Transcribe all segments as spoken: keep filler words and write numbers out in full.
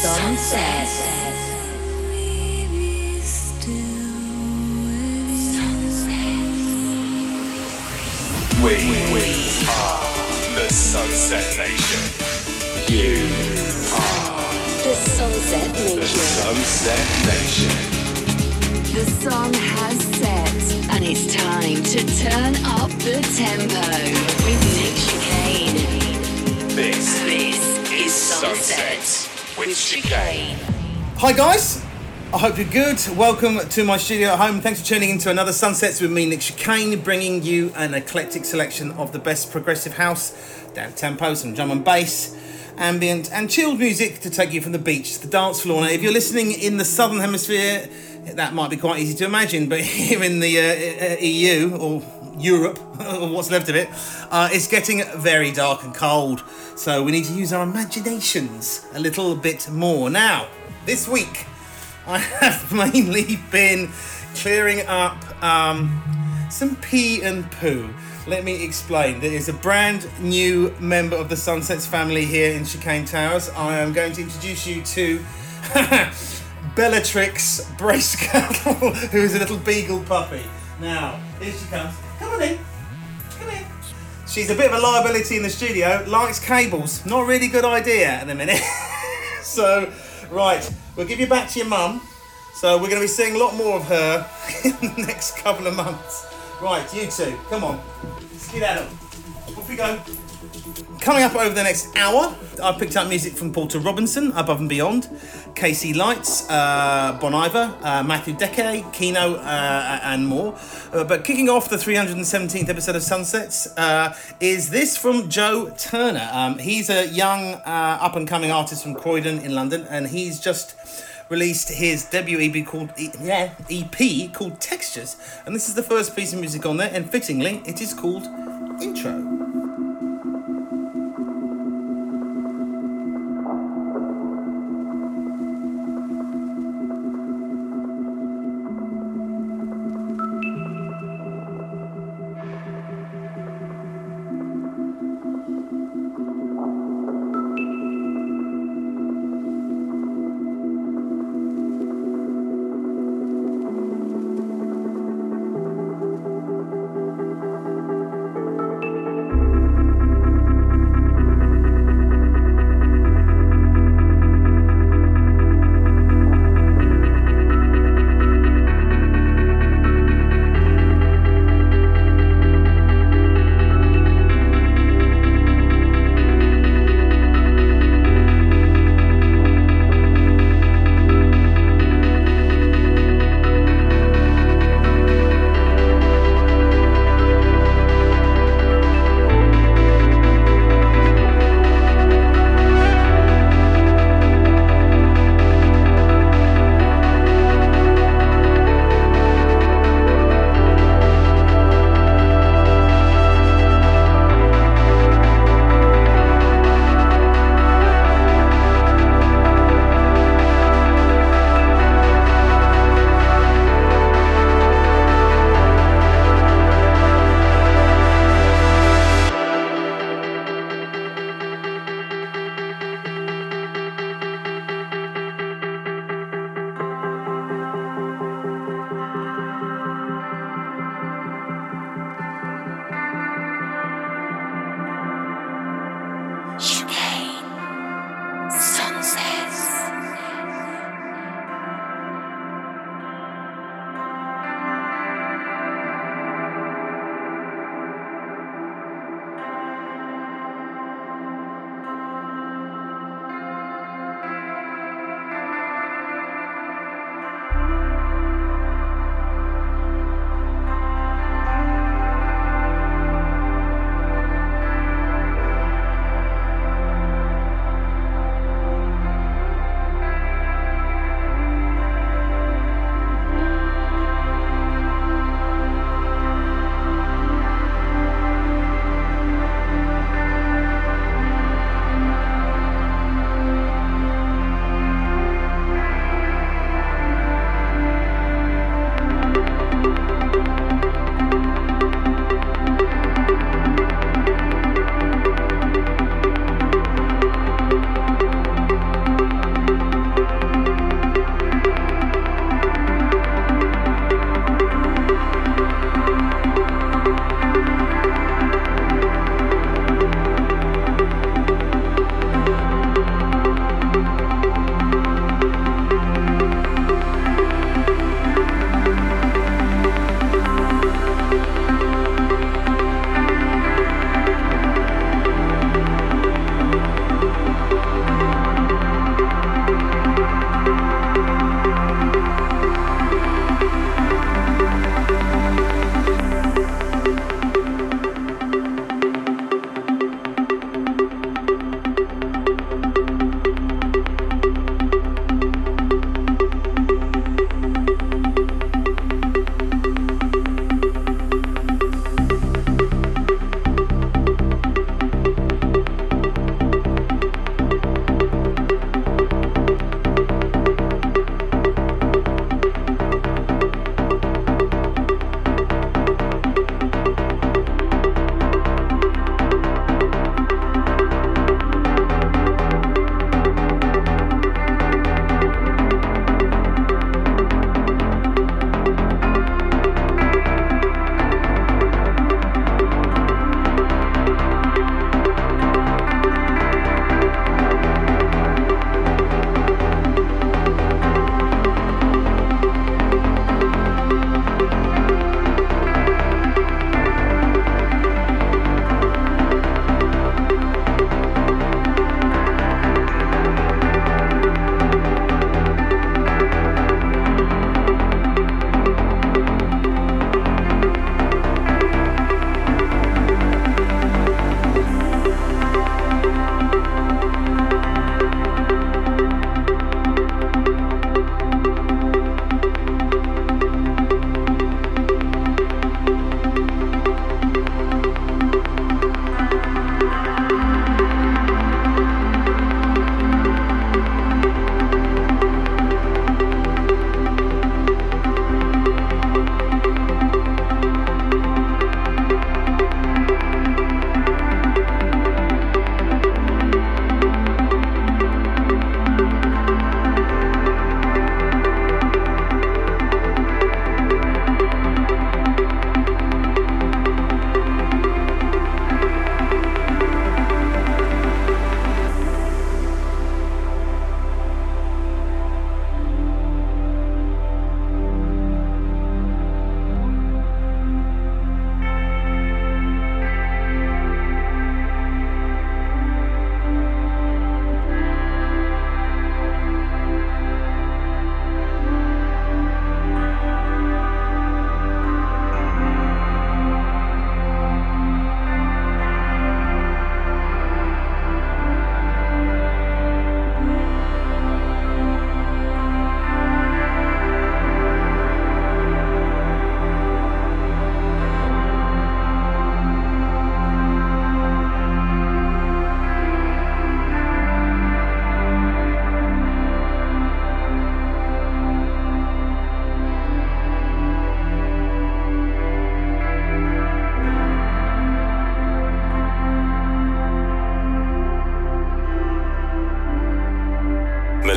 Sunsets. We, we are the Sunset Nation. You are the Sunset Nation. The Sunset Nation. The sun has set, and it's time to turn up the tempo with Nick Chicane. This, this is Sunset, Sunset with Chicane. Hi guys, I hope you're good. Welcome to my studio at home. Thanks for tuning in to another Sunsets with me, Nick Chicane, bringing you an eclectic selection of the best progressive house, down-tempo, some drum and bass, ambient and chilled music to take you from the beach to the dance floor. Now, if you're listening in the Southern Hemisphere, that might be quite easy to imagine, but here in the uh, E U, or Europe, or what's left of it, uh, it's getting very dark and cold. So we need to use our imaginations a little bit more. Now, this week, I have mainly been clearing up um, some pee and poo. Let me explain. There is a brand new member of the Sunsets family here in Chicane Towers. I am going to introduce you to Bellatrix Bracegirdle, who is a little beagle puppy. Now, here she comes. Come on in. Come here. She's a bit of a liability in the studio. Likes cables. Not a really good idea at the minute. So, right, we'll give you back to your mum. So we're going to be seeing a lot more of her in the next couple of months. Right, you two, come on. Skedaddle. Off we go. Coming up over the next hour, I've picked up music from Porter Robinson, Above and Beyond, K C Lights, uh, Bon Iver, uh, Matthew Decay, Kino, uh, and more. Uh, but kicking off the three hundred seventeenth episode of Sunsets uh, is this from Joe Turner. Um, he's a young, uh, up-and-coming artist from Croydon in London, and he's just released his debut E P called, yeah, E P called Textures. And this is the first piece of music on there, and fittingly, it is called Intro.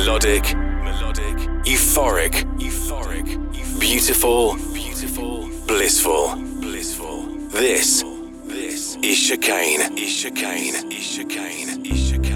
melodic, melodic, euphoric, euphoric, euphoric, beautiful, beautiful, blissful, blissful. This, this is Chicane, is Chicane, is Chicane, is Chicane.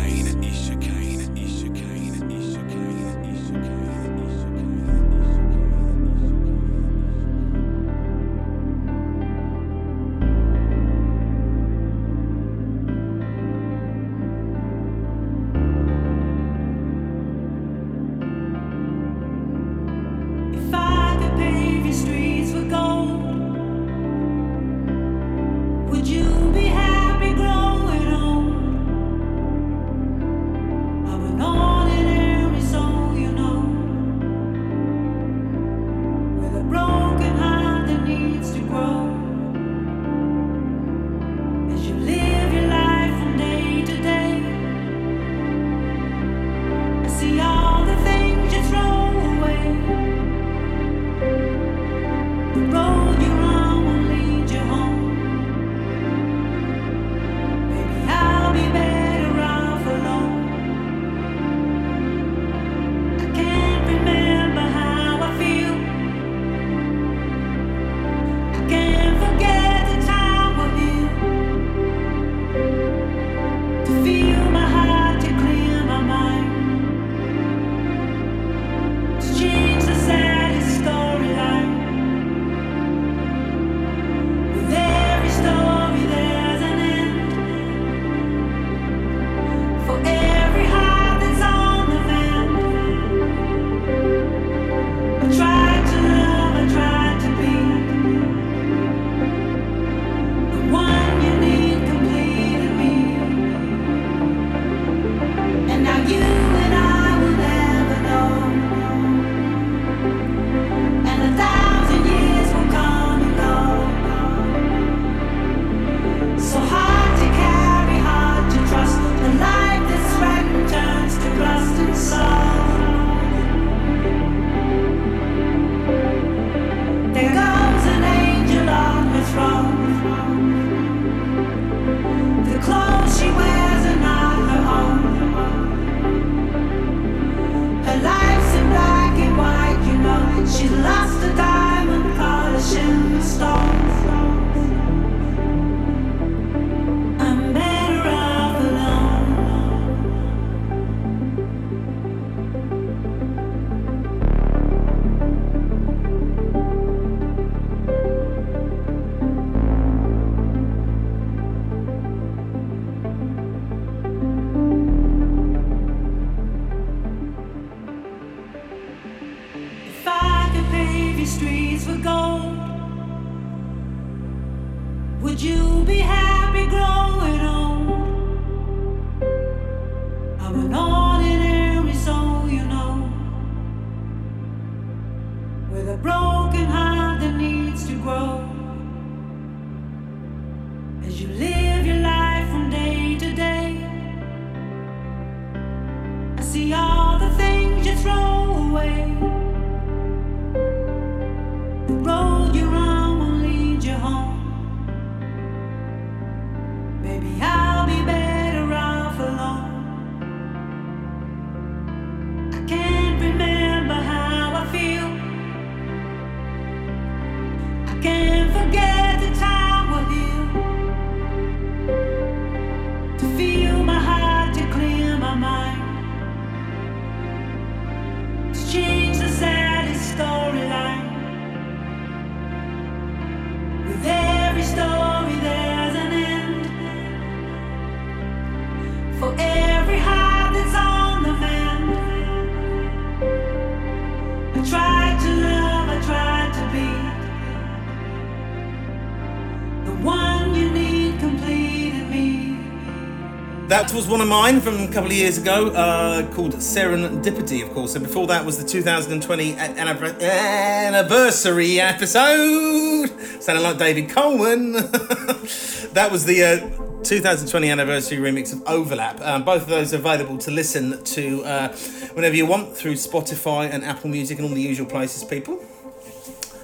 That was one of mine from a couple of years ago, uh, called Serendipity, of course. And before that was the two thousand twenty anniversary episode. Sounded like David Coleman. That was the uh, two thousand twenty anniversary remix of Overlap. Um, both of those are available to listen to uh, whenever you want through Spotify and Apple Music and all the usual places, people.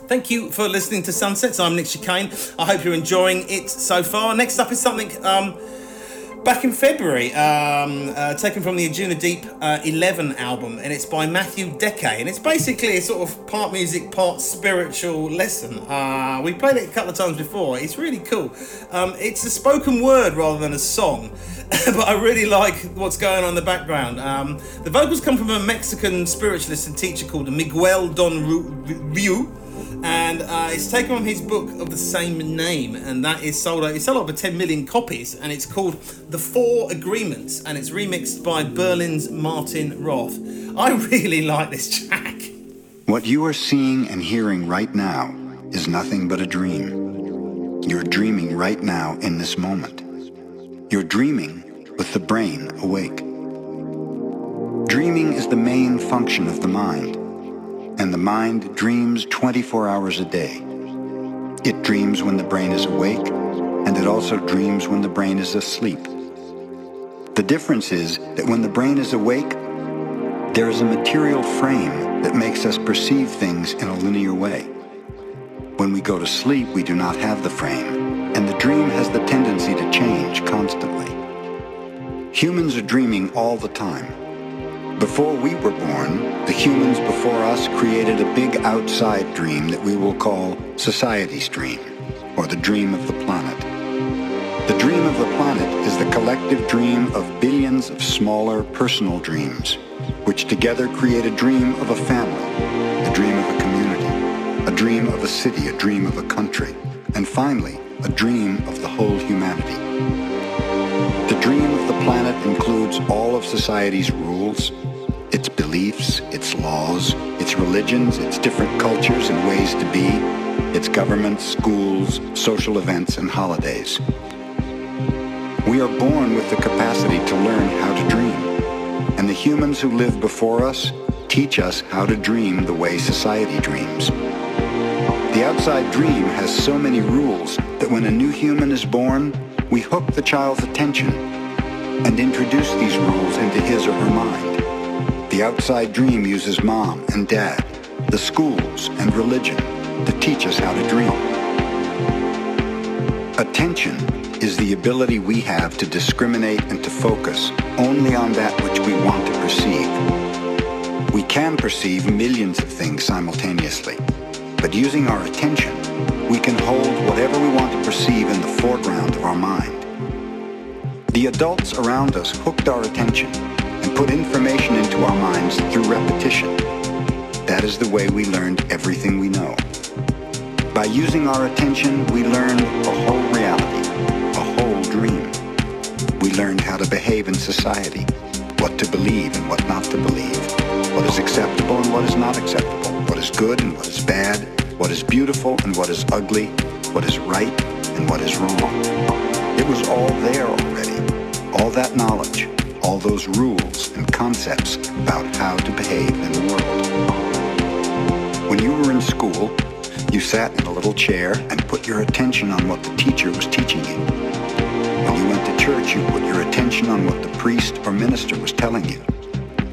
Thank you for listening to Sunsets. I'm Nick Chicane. I hope you're enjoying it so far. Next up is something... Um, back in February, um, uh, taken from the Arjuna Deep uh, eleven album, and it's by Matthew Decay, and it's basically a sort of part music, part spiritual lesson. Uh, we played it a couple of times before. It's really cool. Um, it's a spoken word rather than a song, but I really like what's going on in the background. Um, the vocals come from a Mexican spiritualist and teacher called Miguel Don Ru Roo, and uh, it's taken from his book of the same name, and that is sold out, it's sold over ten million copies, and it's called The Four Agreements, and it's remixed by Berlin's Martin Roth. I really like this track. What you are seeing and hearing right now is nothing but a dream. You're dreaming right now in this moment. You're dreaming with the brain awake. Dreaming is the main function of the mind. And the mind dreams twenty-four hours a day. It dreams when the brain is awake, and it also dreams when the brain is asleep. The difference is that when the brain is awake, there is a material frame that makes us perceive things in a linear way. When we go to sleep, we do not have the frame, and the dream has the tendency to change constantly. Humans are dreaming all the time. Before we were born, the humans before us created a big outside dream that we will call society's dream, or the dream of the planet. The dream of the planet is the collective dream of billions of smaller personal dreams, which together create a dream of a family, a dream of a community, a dream of a city, a dream of a country, and finally, a dream of the whole humanity. The dream of the planet includes all of society's rules, its beliefs, its laws, its religions, its different cultures and ways to be, its governments, schools, social events, and holidays. We are born with the capacity to learn how to dream, and the humans who live before us teach us how to dream the way society dreams. The outside dream has so many rules that when a new human is born, we hook the child's attention and introduce these rules into his or her mind. The outside dream uses mom and dad, the schools and religion to teach us how to dream. Attention is the ability we have to discriminate and to focus only on that which we want to perceive. We can perceive millions of things simultaneously, but using our attention, we can hold whatever we want to perceive in the foreground of our mind. The adults around us hooked our attention and put information into our minds through repetition. That is the way we learned everything we know. By using our attention, we learned a whole reality, a whole dream. We learned how to behave in society, what to believe and what not to believe, what is acceptable and what is not acceptable, what is good and what is bad, what is beautiful and what is ugly, what is right and what is wrong. It was all there already, all that knowledge, all those rules and concepts about how to behave in the world. When you were in school, you sat in a little chair and put your attention on what the teacher was teaching you. When you went to church, you put your attention on what the priest or minister was telling you.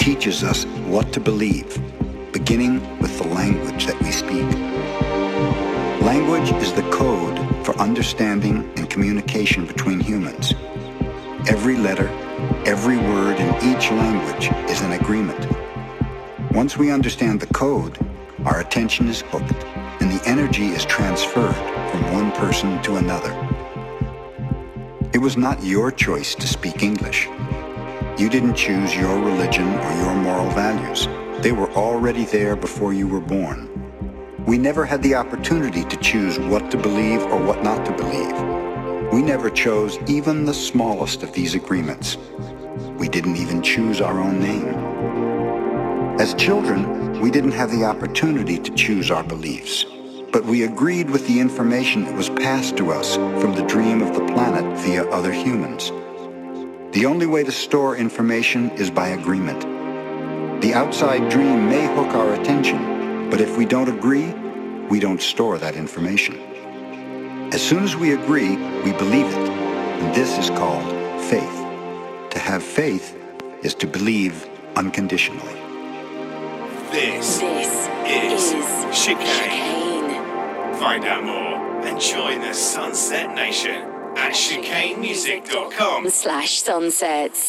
teaches us what to believe, beginning with the language that we speak. Language is the code for understanding and communication between humans. Every letter, every word in each language is an agreement. Once we understand the code, our attention is hooked, and the energy is transferred from one person to another. It was not your choice to speak English. You didn't choose your religion or your moral values. They were already there before you were born. We never had the opportunity to choose what to believe or what not to believe. We never chose even the smallest of these agreements. We didn't even choose our own name. As children, we didn't have the opportunity to choose our beliefs. But we agreed with the information that was passed to us from the dream of the planet via other humans. The only way to store information is by agreement. The outside dream may hook our attention, but if we don't agree, we don't store that information. As soon as we agree, we believe it, and this is called faith. To have faith is to believe unconditionally. This, this is, is Chicane. Chicane. Find out more and join the Sunset Nation at chicanemusic.com slash sunsets.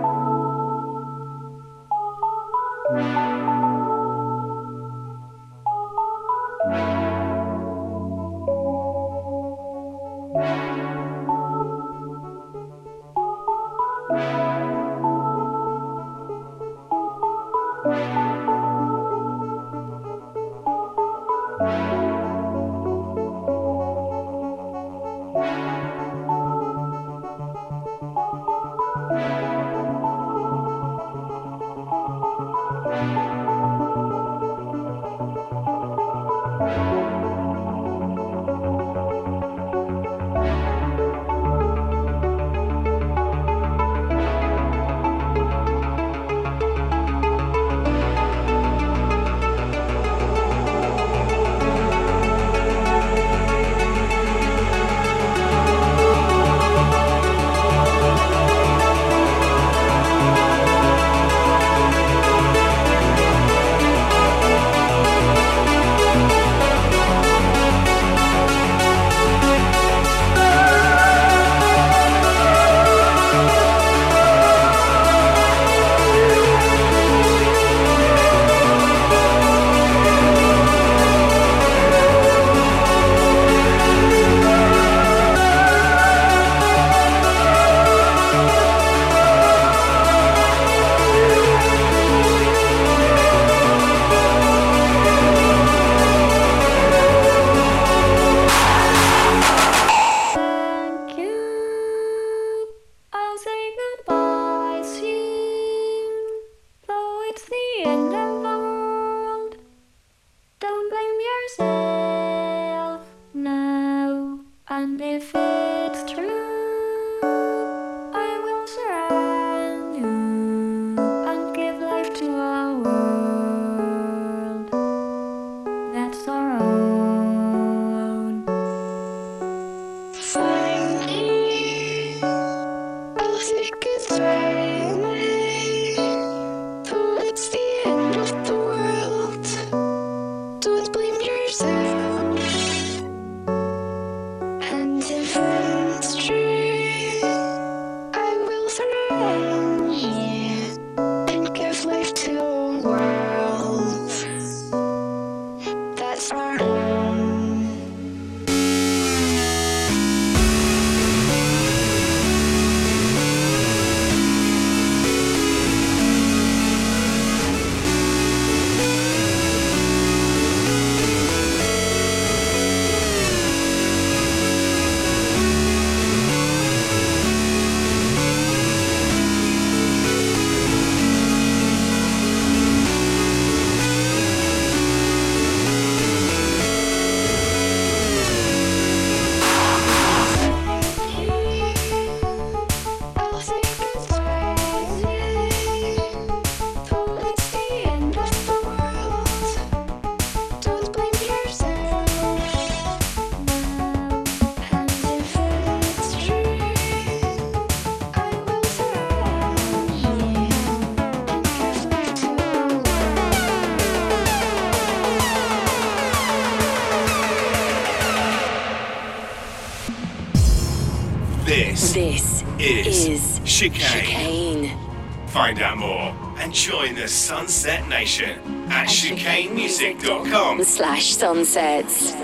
This is, is Chicane. Chicane. Find out more and join the Sunset Nation at chicanemusic.com slash sunsets.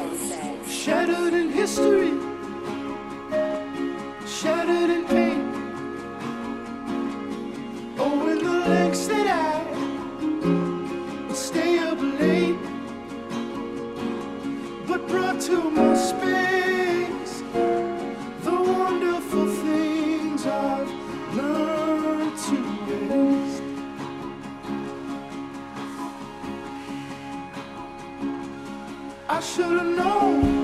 Shattered in history, shattered in pain. Oh, and the lengths that I stay up late, but brought to my space. I should've known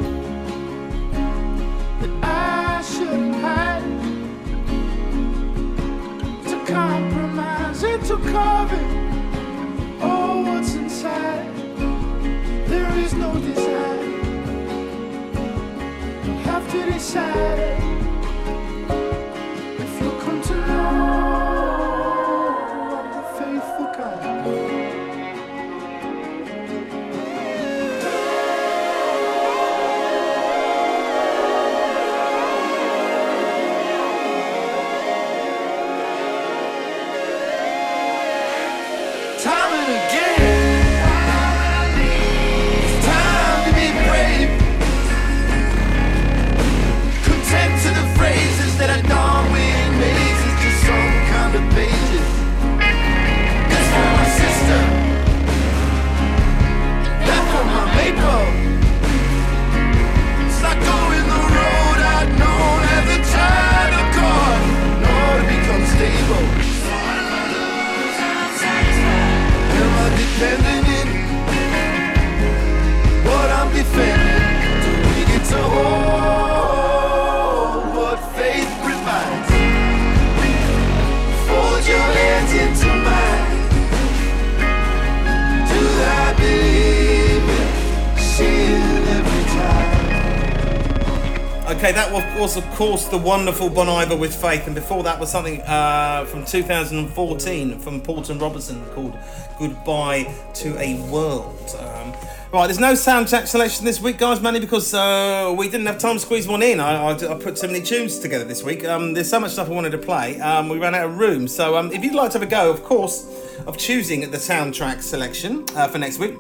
Of course, the wonderful Bon Iver with Faith, and before that was something uh, from two thousand fourteen from Porton Robertson called Goodbye to a World. Um, right, there's no soundtrack selection this week, guys, mainly because uh, we didn't have time to squeeze one in. I, I, I put so many tunes together this week. Um, there's so much stuff I wanted to play. Um, we ran out of room, so um, if you'd like to have a go, of course, of choosing the soundtrack selection uh, for next week,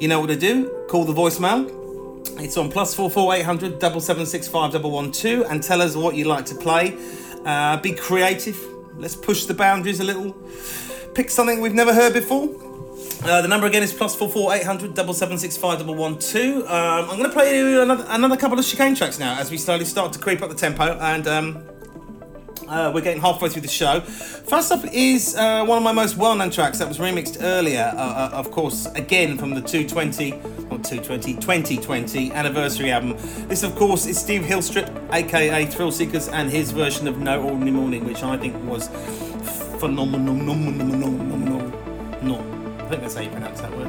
you know what to do. Call the voicemail. It's on plus four four eight hundred double seven six five double one two, and tell us what you like to play. Uh, be creative. Let's push the boundaries a little. Pick something we've never heard before. Uh, the number again is plus four four eight hundred double seven six five double one two. Um, I'm going to play you another, another couple of Chicane tracks now as we slowly start to creep up the tempo, and um, uh, we're getting halfway through the show. First up is uh, one of my most well-known tracks that was remixed earlier. Uh, uh, of course, again from the two twenty. two twenty twenty twenty anniversary album. This, of course, is Steve Hillstrip, aka Thrillseekers, and his version of No Ordinary Morning, which I think was phenomenal. No, I think that's how you pronounce that word.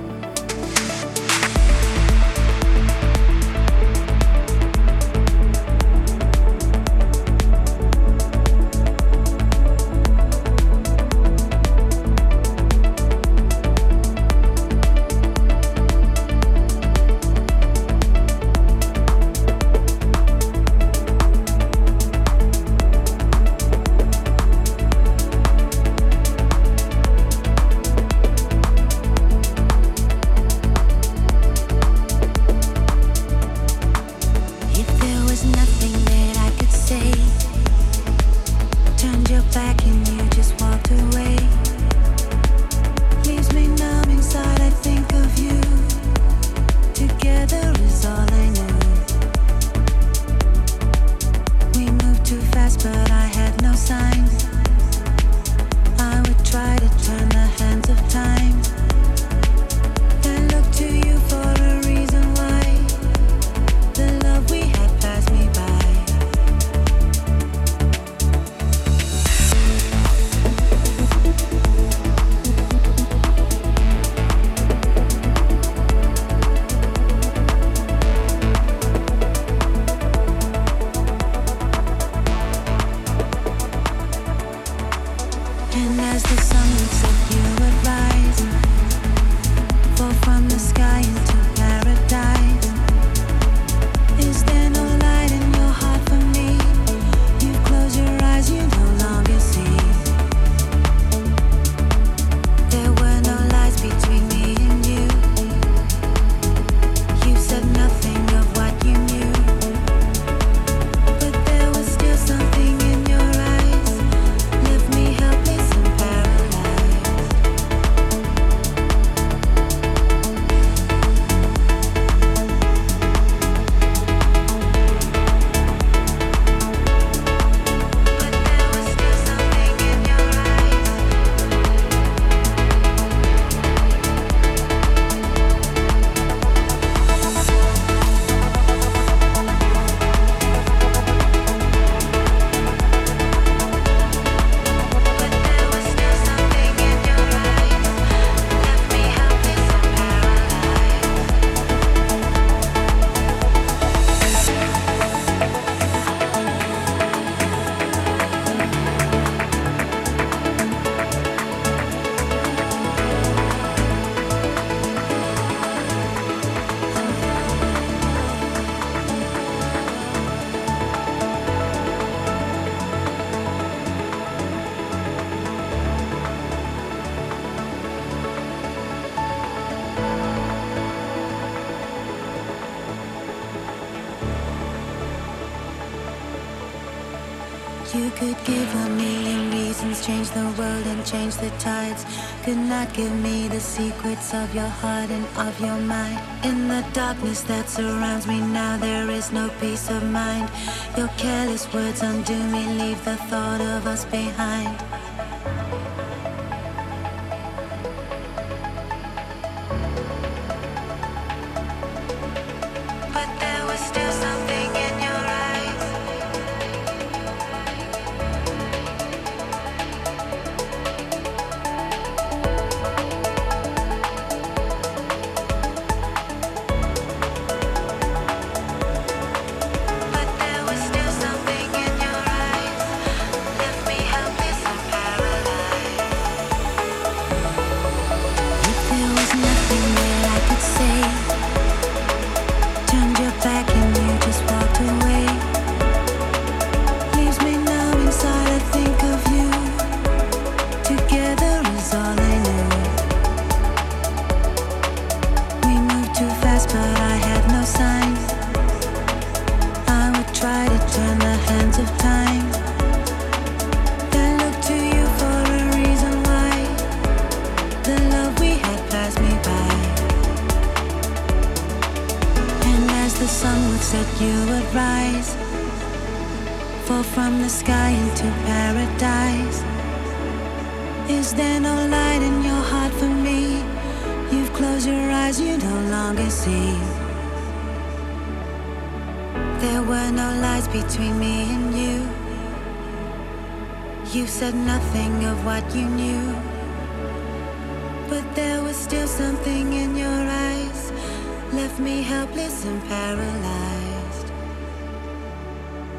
You could give a million reasons, change the world and change the tides. Could not give me the secrets of your heart and of your mind. In the darkness that surrounds me now, there is no peace of mind. Your careless words undo me, leave the thought of us behind.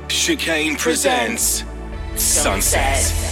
Chicane presents Sunset. Sunset.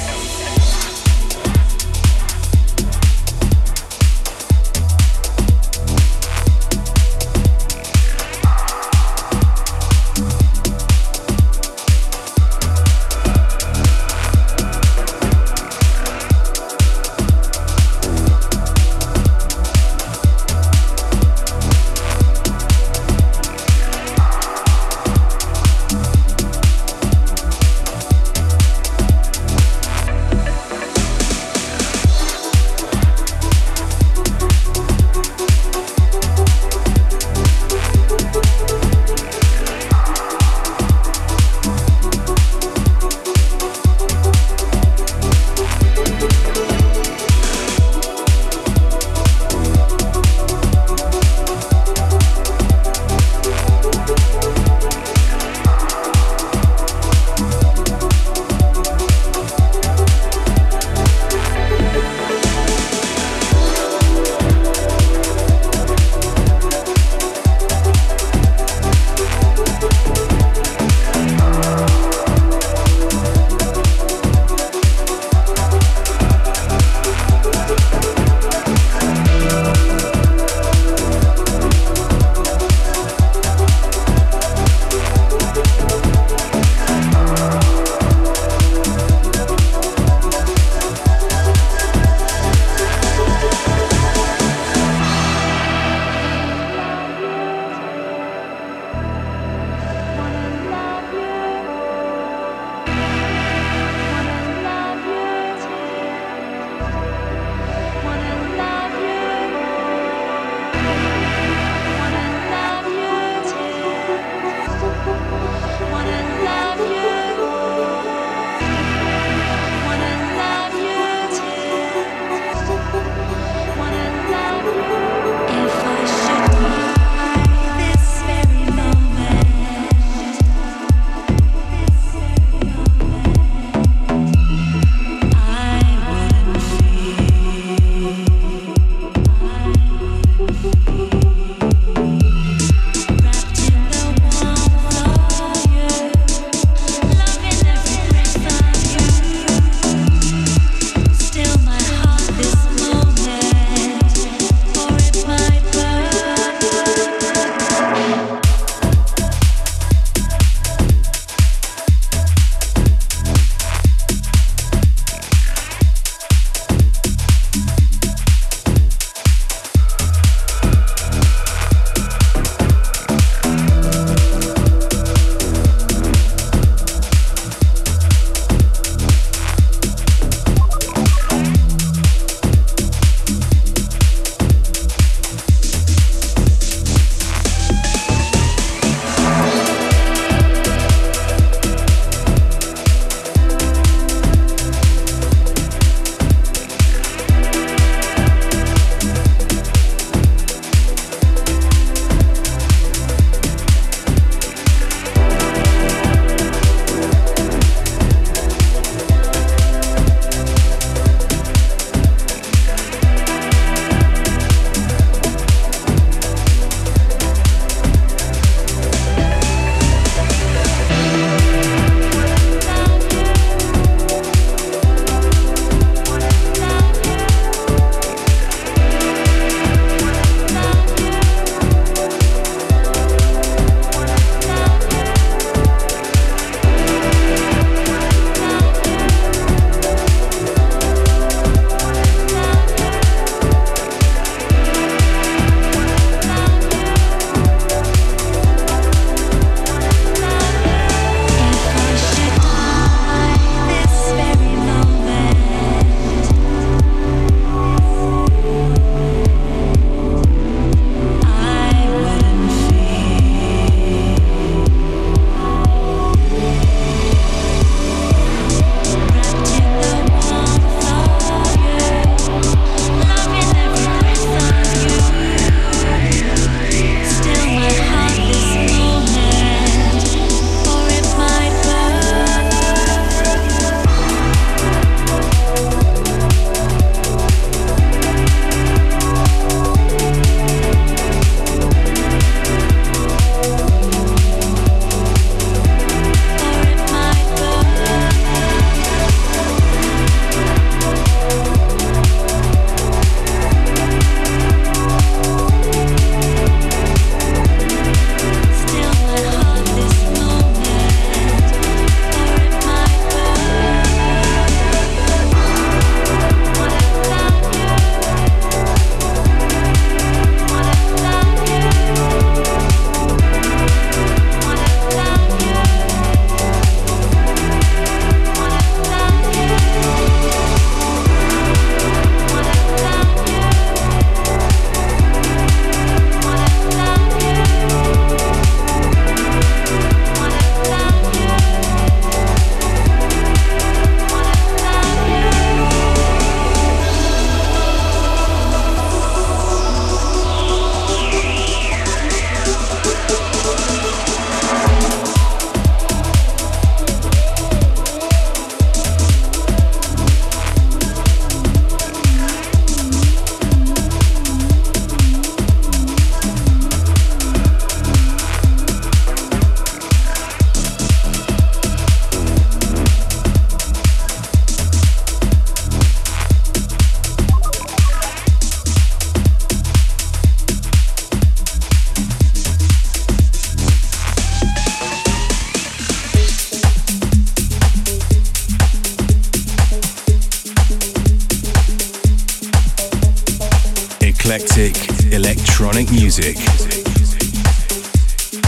Music, electronic music.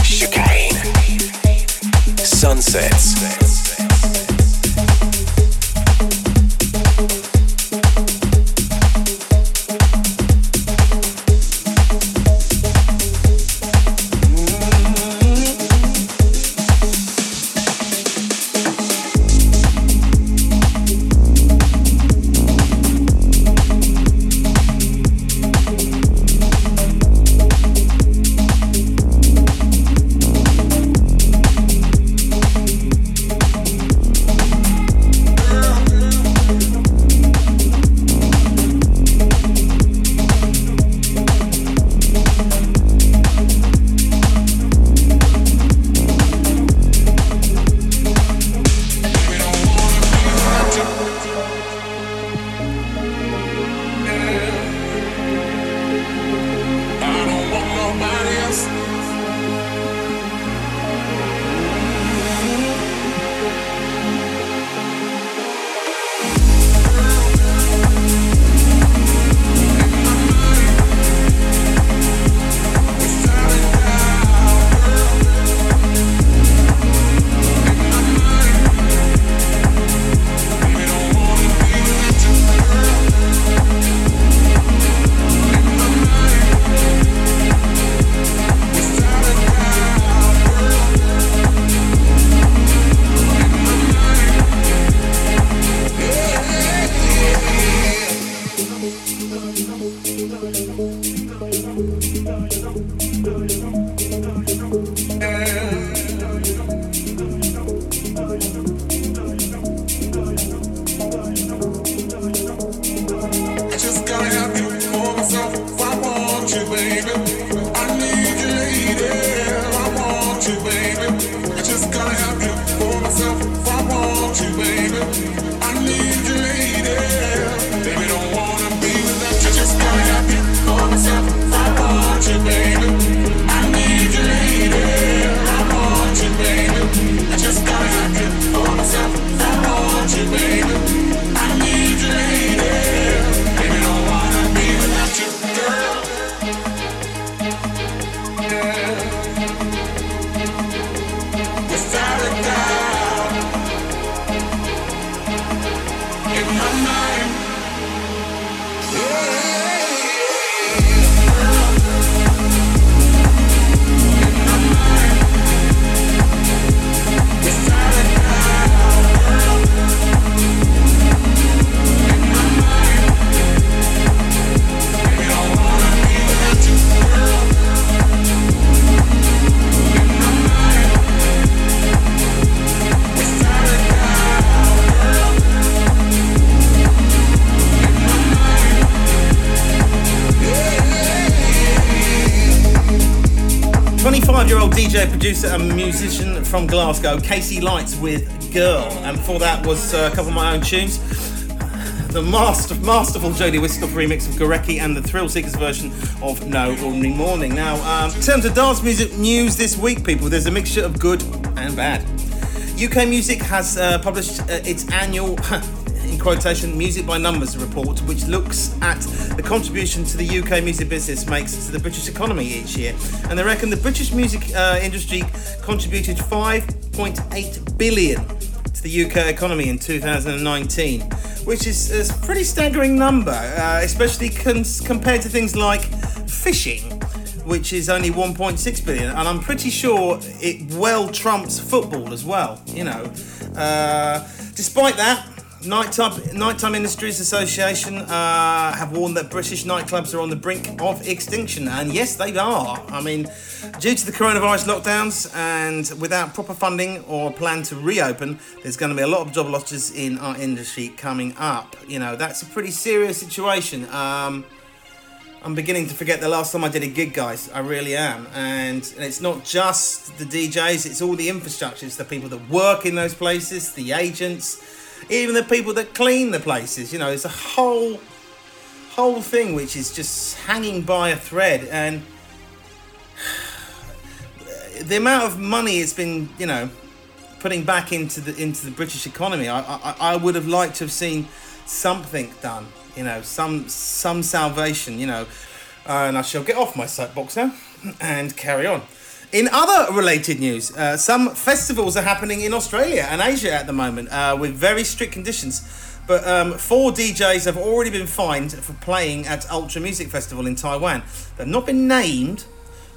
Chicane. Sunsets. Producer and musician from Glasgow, K C Lights with Girl, and before that was uh, a couple of my own tunes. The master, masterful Jody Whistlock remix of Gorecki and the Thrillseekers version of No Ordinary Morning. Now, um, in terms of dance music news this week, people, there's a mixture of good and bad. U K Music has uh, published uh, its annual, in quotation, Music by Numbers report, which looks at the contribution to the U K music business makes to the British economy each year. And they reckon the British music uh, industry contributed five point eight billion to the U K economy in two thousand nineteen, which is a pretty staggering number, uh, especially cons- compared to things like fishing, which is only one point six billion. And I'm pretty sure it well trumps football as well, you know. Uh, despite that, Nighttime, Nighttime Industries Association uh, have warned that British nightclubs are on the brink of extinction, and yes, they are. I mean, due to the coronavirus lockdowns and without proper funding or a plan to reopen, there's going to be a lot of job losses in our industry coming up. You know, that's a pretty serious situation. Um, I'm beginning to forget the last time I did a gig, guys. I really am. And, and it's not just the D Js, it's all the infrastructure. It's the people that work in those places, the agents, even the people that clean the places. You know, it's a whole whole thing which is just hanging by a thread, and the amount of money it's been, you know, putting back into the into the British economy, I, I, I would have liked to have seen something done, you know, some some salvation, you know. And I shall get off my soapbox now and carry on. In other related news, uh, some festivals are happening in Australia and Asia at the moment uh, with very strict conditions. But um, four D Js have already been fined for playing at Ultra Music Festival in Taiwan. They've not been named,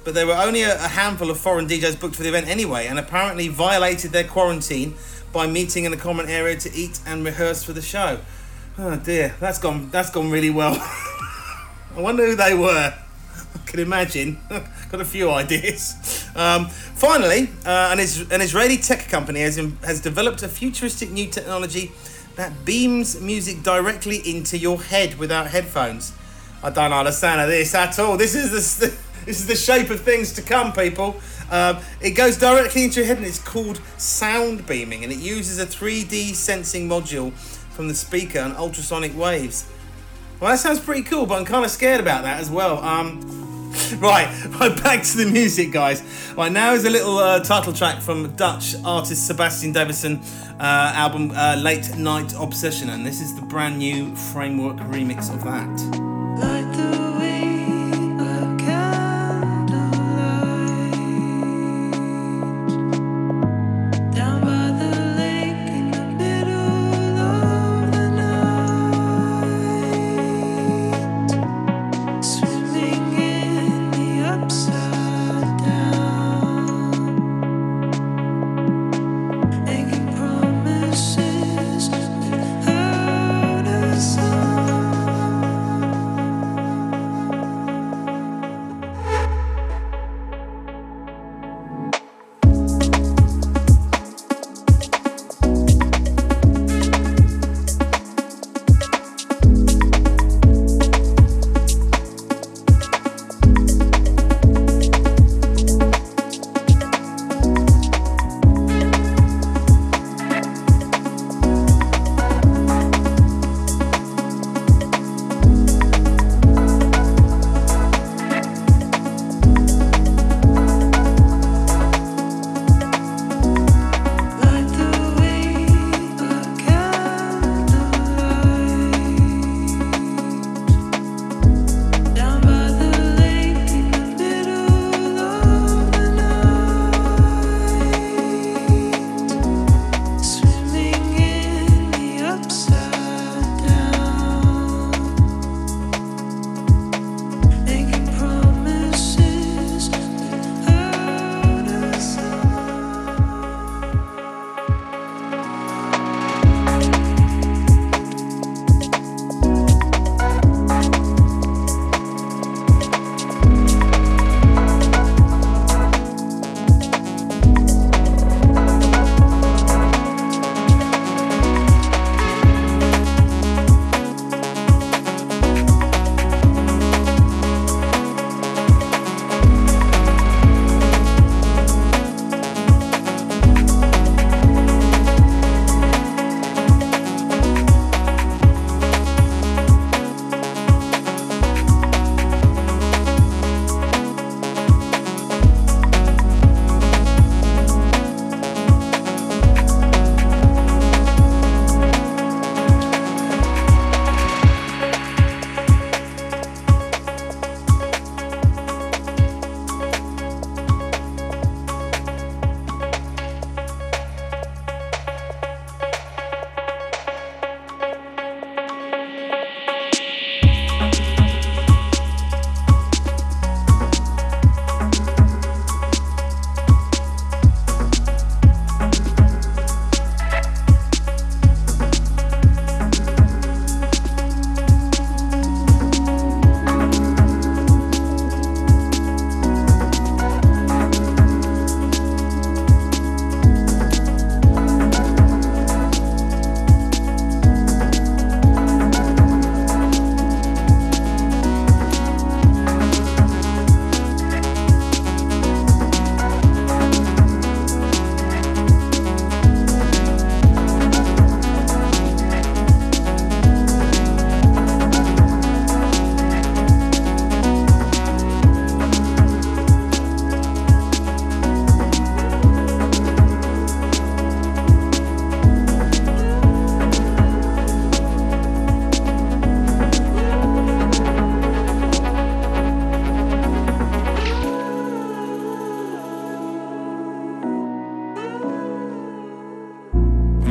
but there were only a, a handful of foreign D Js booked for the event anyway, and apparently violated their quarantine by meeting in a common area to eat and rehearse for the show. Oh dear, that's gone. That's gone really well. I wonder who they were. I can imagine. Got a few ideas. Um, finally, uh, an, Is- an Israeli tech company has, in- has developed a futuristic new technology that beams music directly into your head without headphones. I don't understand this at all. This is the st- this is the shape of things to come, people. Um, it goes directly into your head, and it's called sound beaming, and it uses a three D sensing module from the speaker and ultrasonic waves. Well, that sounds pretty cool, but I'm kind of scared about that as well. Um, right, right, back to the music, guys. Right, now is a little uh, title track from Dutch artist Sebastian Davison uh, album uh, Late Night Obsession, and this is the brand new Framework remix of that.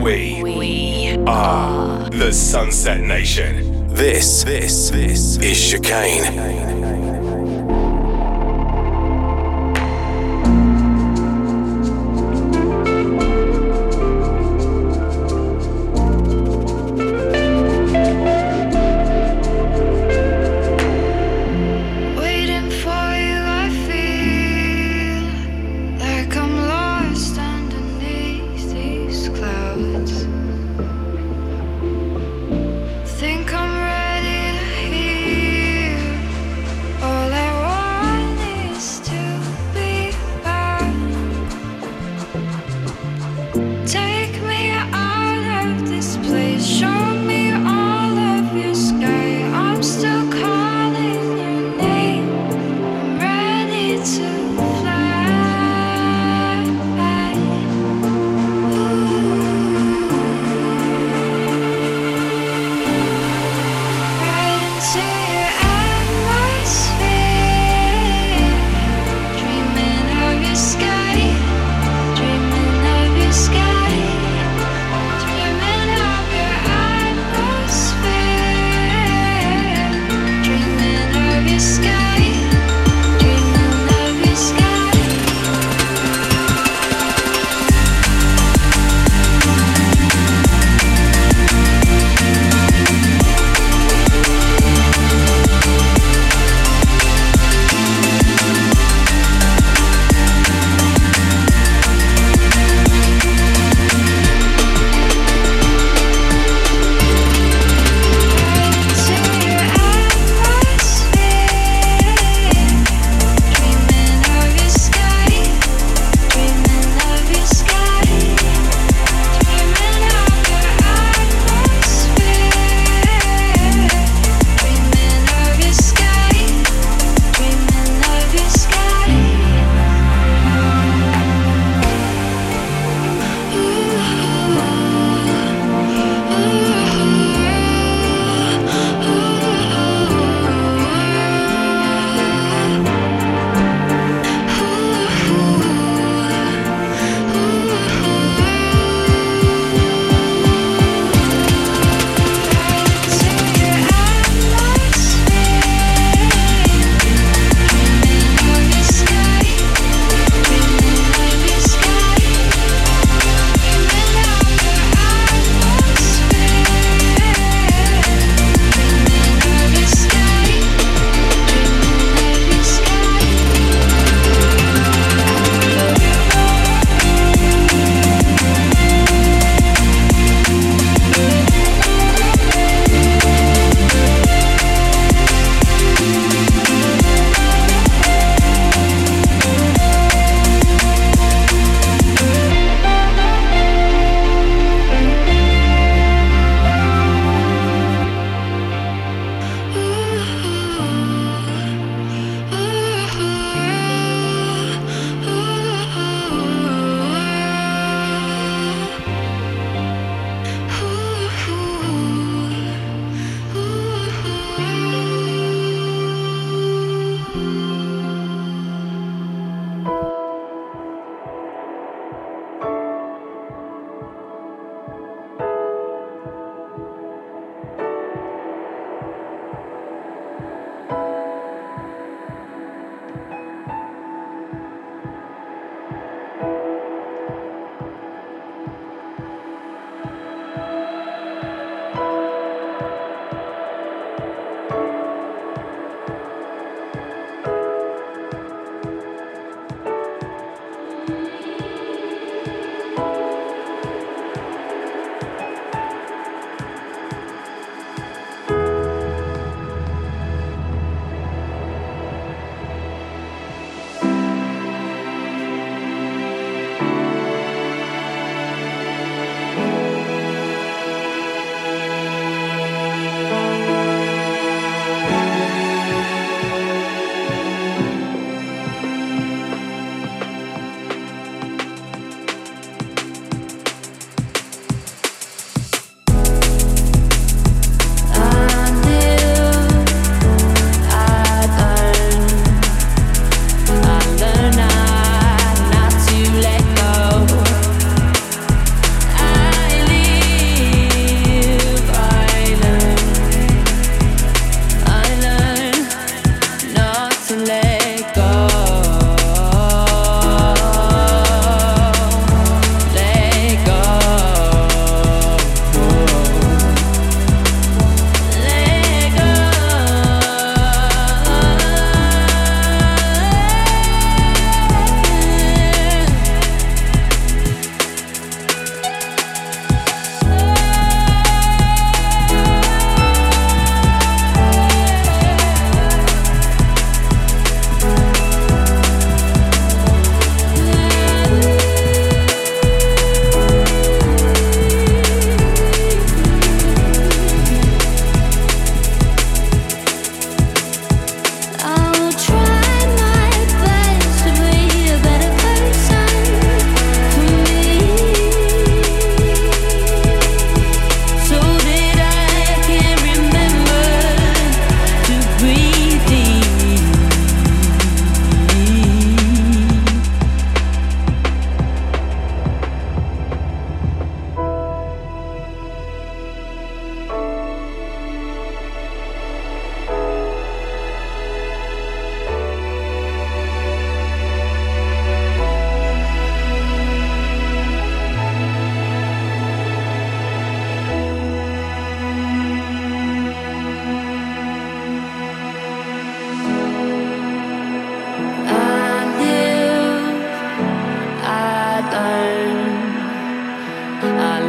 We, we are the Sunset Nation. This, this, this is Chicane.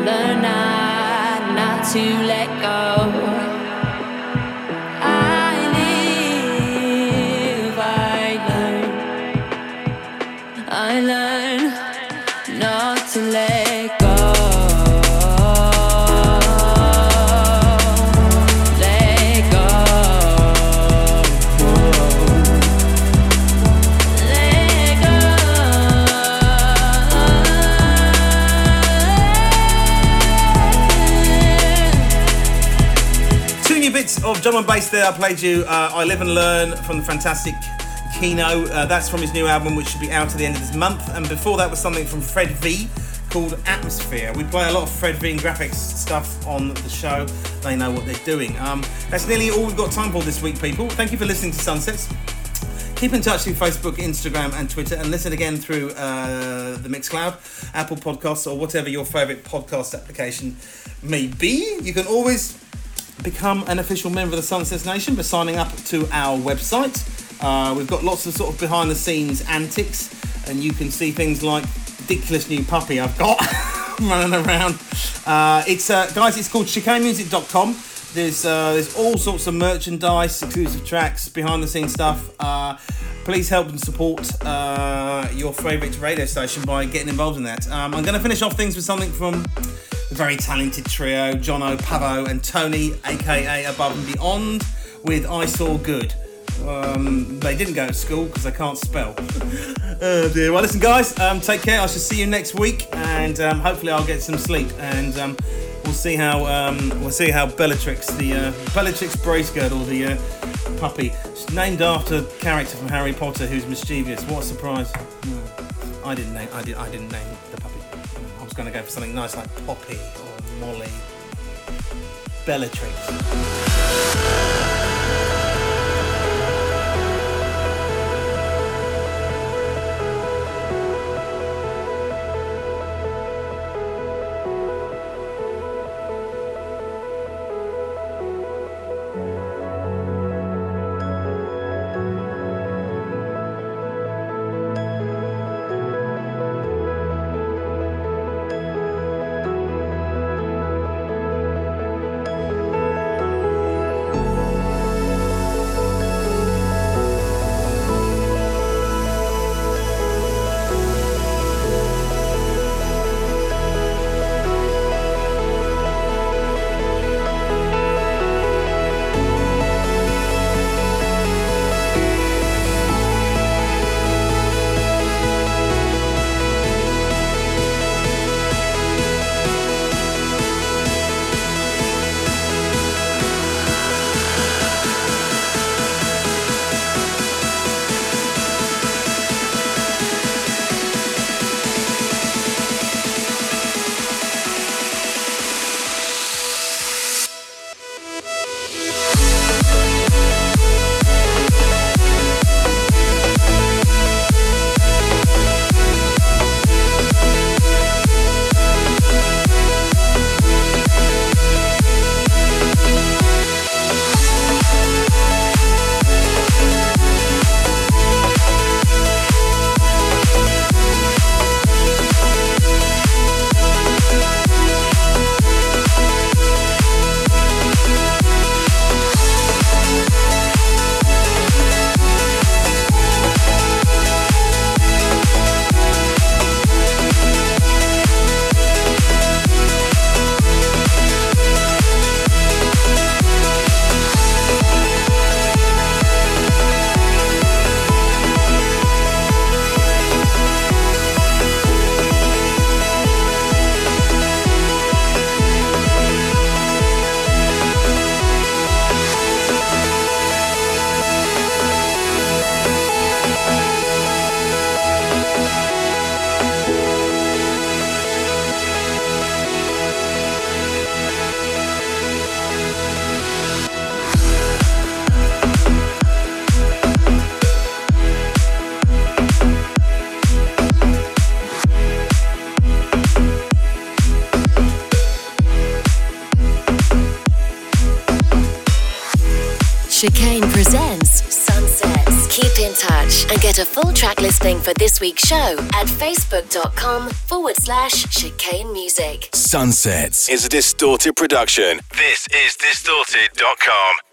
the night, not to let go. Of drum and bass there, I played you uh, I Live and Learn from the fantastic Kino. Uh, that's from his new album, which should be out at the end of this month. And before that was something from Fred V called Atmosphere. We play a lot of Fred V and Graphics stuff on the show. They know what they're doing. Um, that's nearly all we've got time for this week, people. Thank you for listening to Sunsets. Keep in touch through Facebook, Instagram and Twitter, and listen again through uh, the Mixcloud, Apple Podcasts, or whatever your favourite podcast application may be. You can always become an official member of the Sunset Nation by signing up to our website. Uh, we've got lots of sort of behind the scenes antics, and you can see things like ridiculous new puppy I've got running around. Uh, it's uh, guys, it's called chicane music dot com. There's uh, there's all sorts of merchandise, exclusive tracks, behind the scenes stuff. Uh, please help and support uh, your favourite radio station by getting involved in that. Um, I'm going to finish off things with something from the very talented trio, Jono, Pavo and Tony, aka Above and Beyond, with I Saw Good. Um, they didn't go to school because they can't spell. Oh dear. Well, listen guys, um, take care. I shall see you next week, and um, hopefully I'll get some sleep, and um, we'll see how um, we'll see how Bellatrix, the uh, Bellatrix Bracegirdle, the uh, puppy, she's named after a character from Harry Potter who's mischievous. What a surprise! Oh, I didn't name. I did. I didn't name the puppy. Going to go for something nice like Poppy or Molly. Bellatrix. Chicane presents Sunsets. keep in touch and get a full track listing for this week's show at facebook.com forward slash Chicane Music. Sunsets is a Distorted production. This is distorted dot com.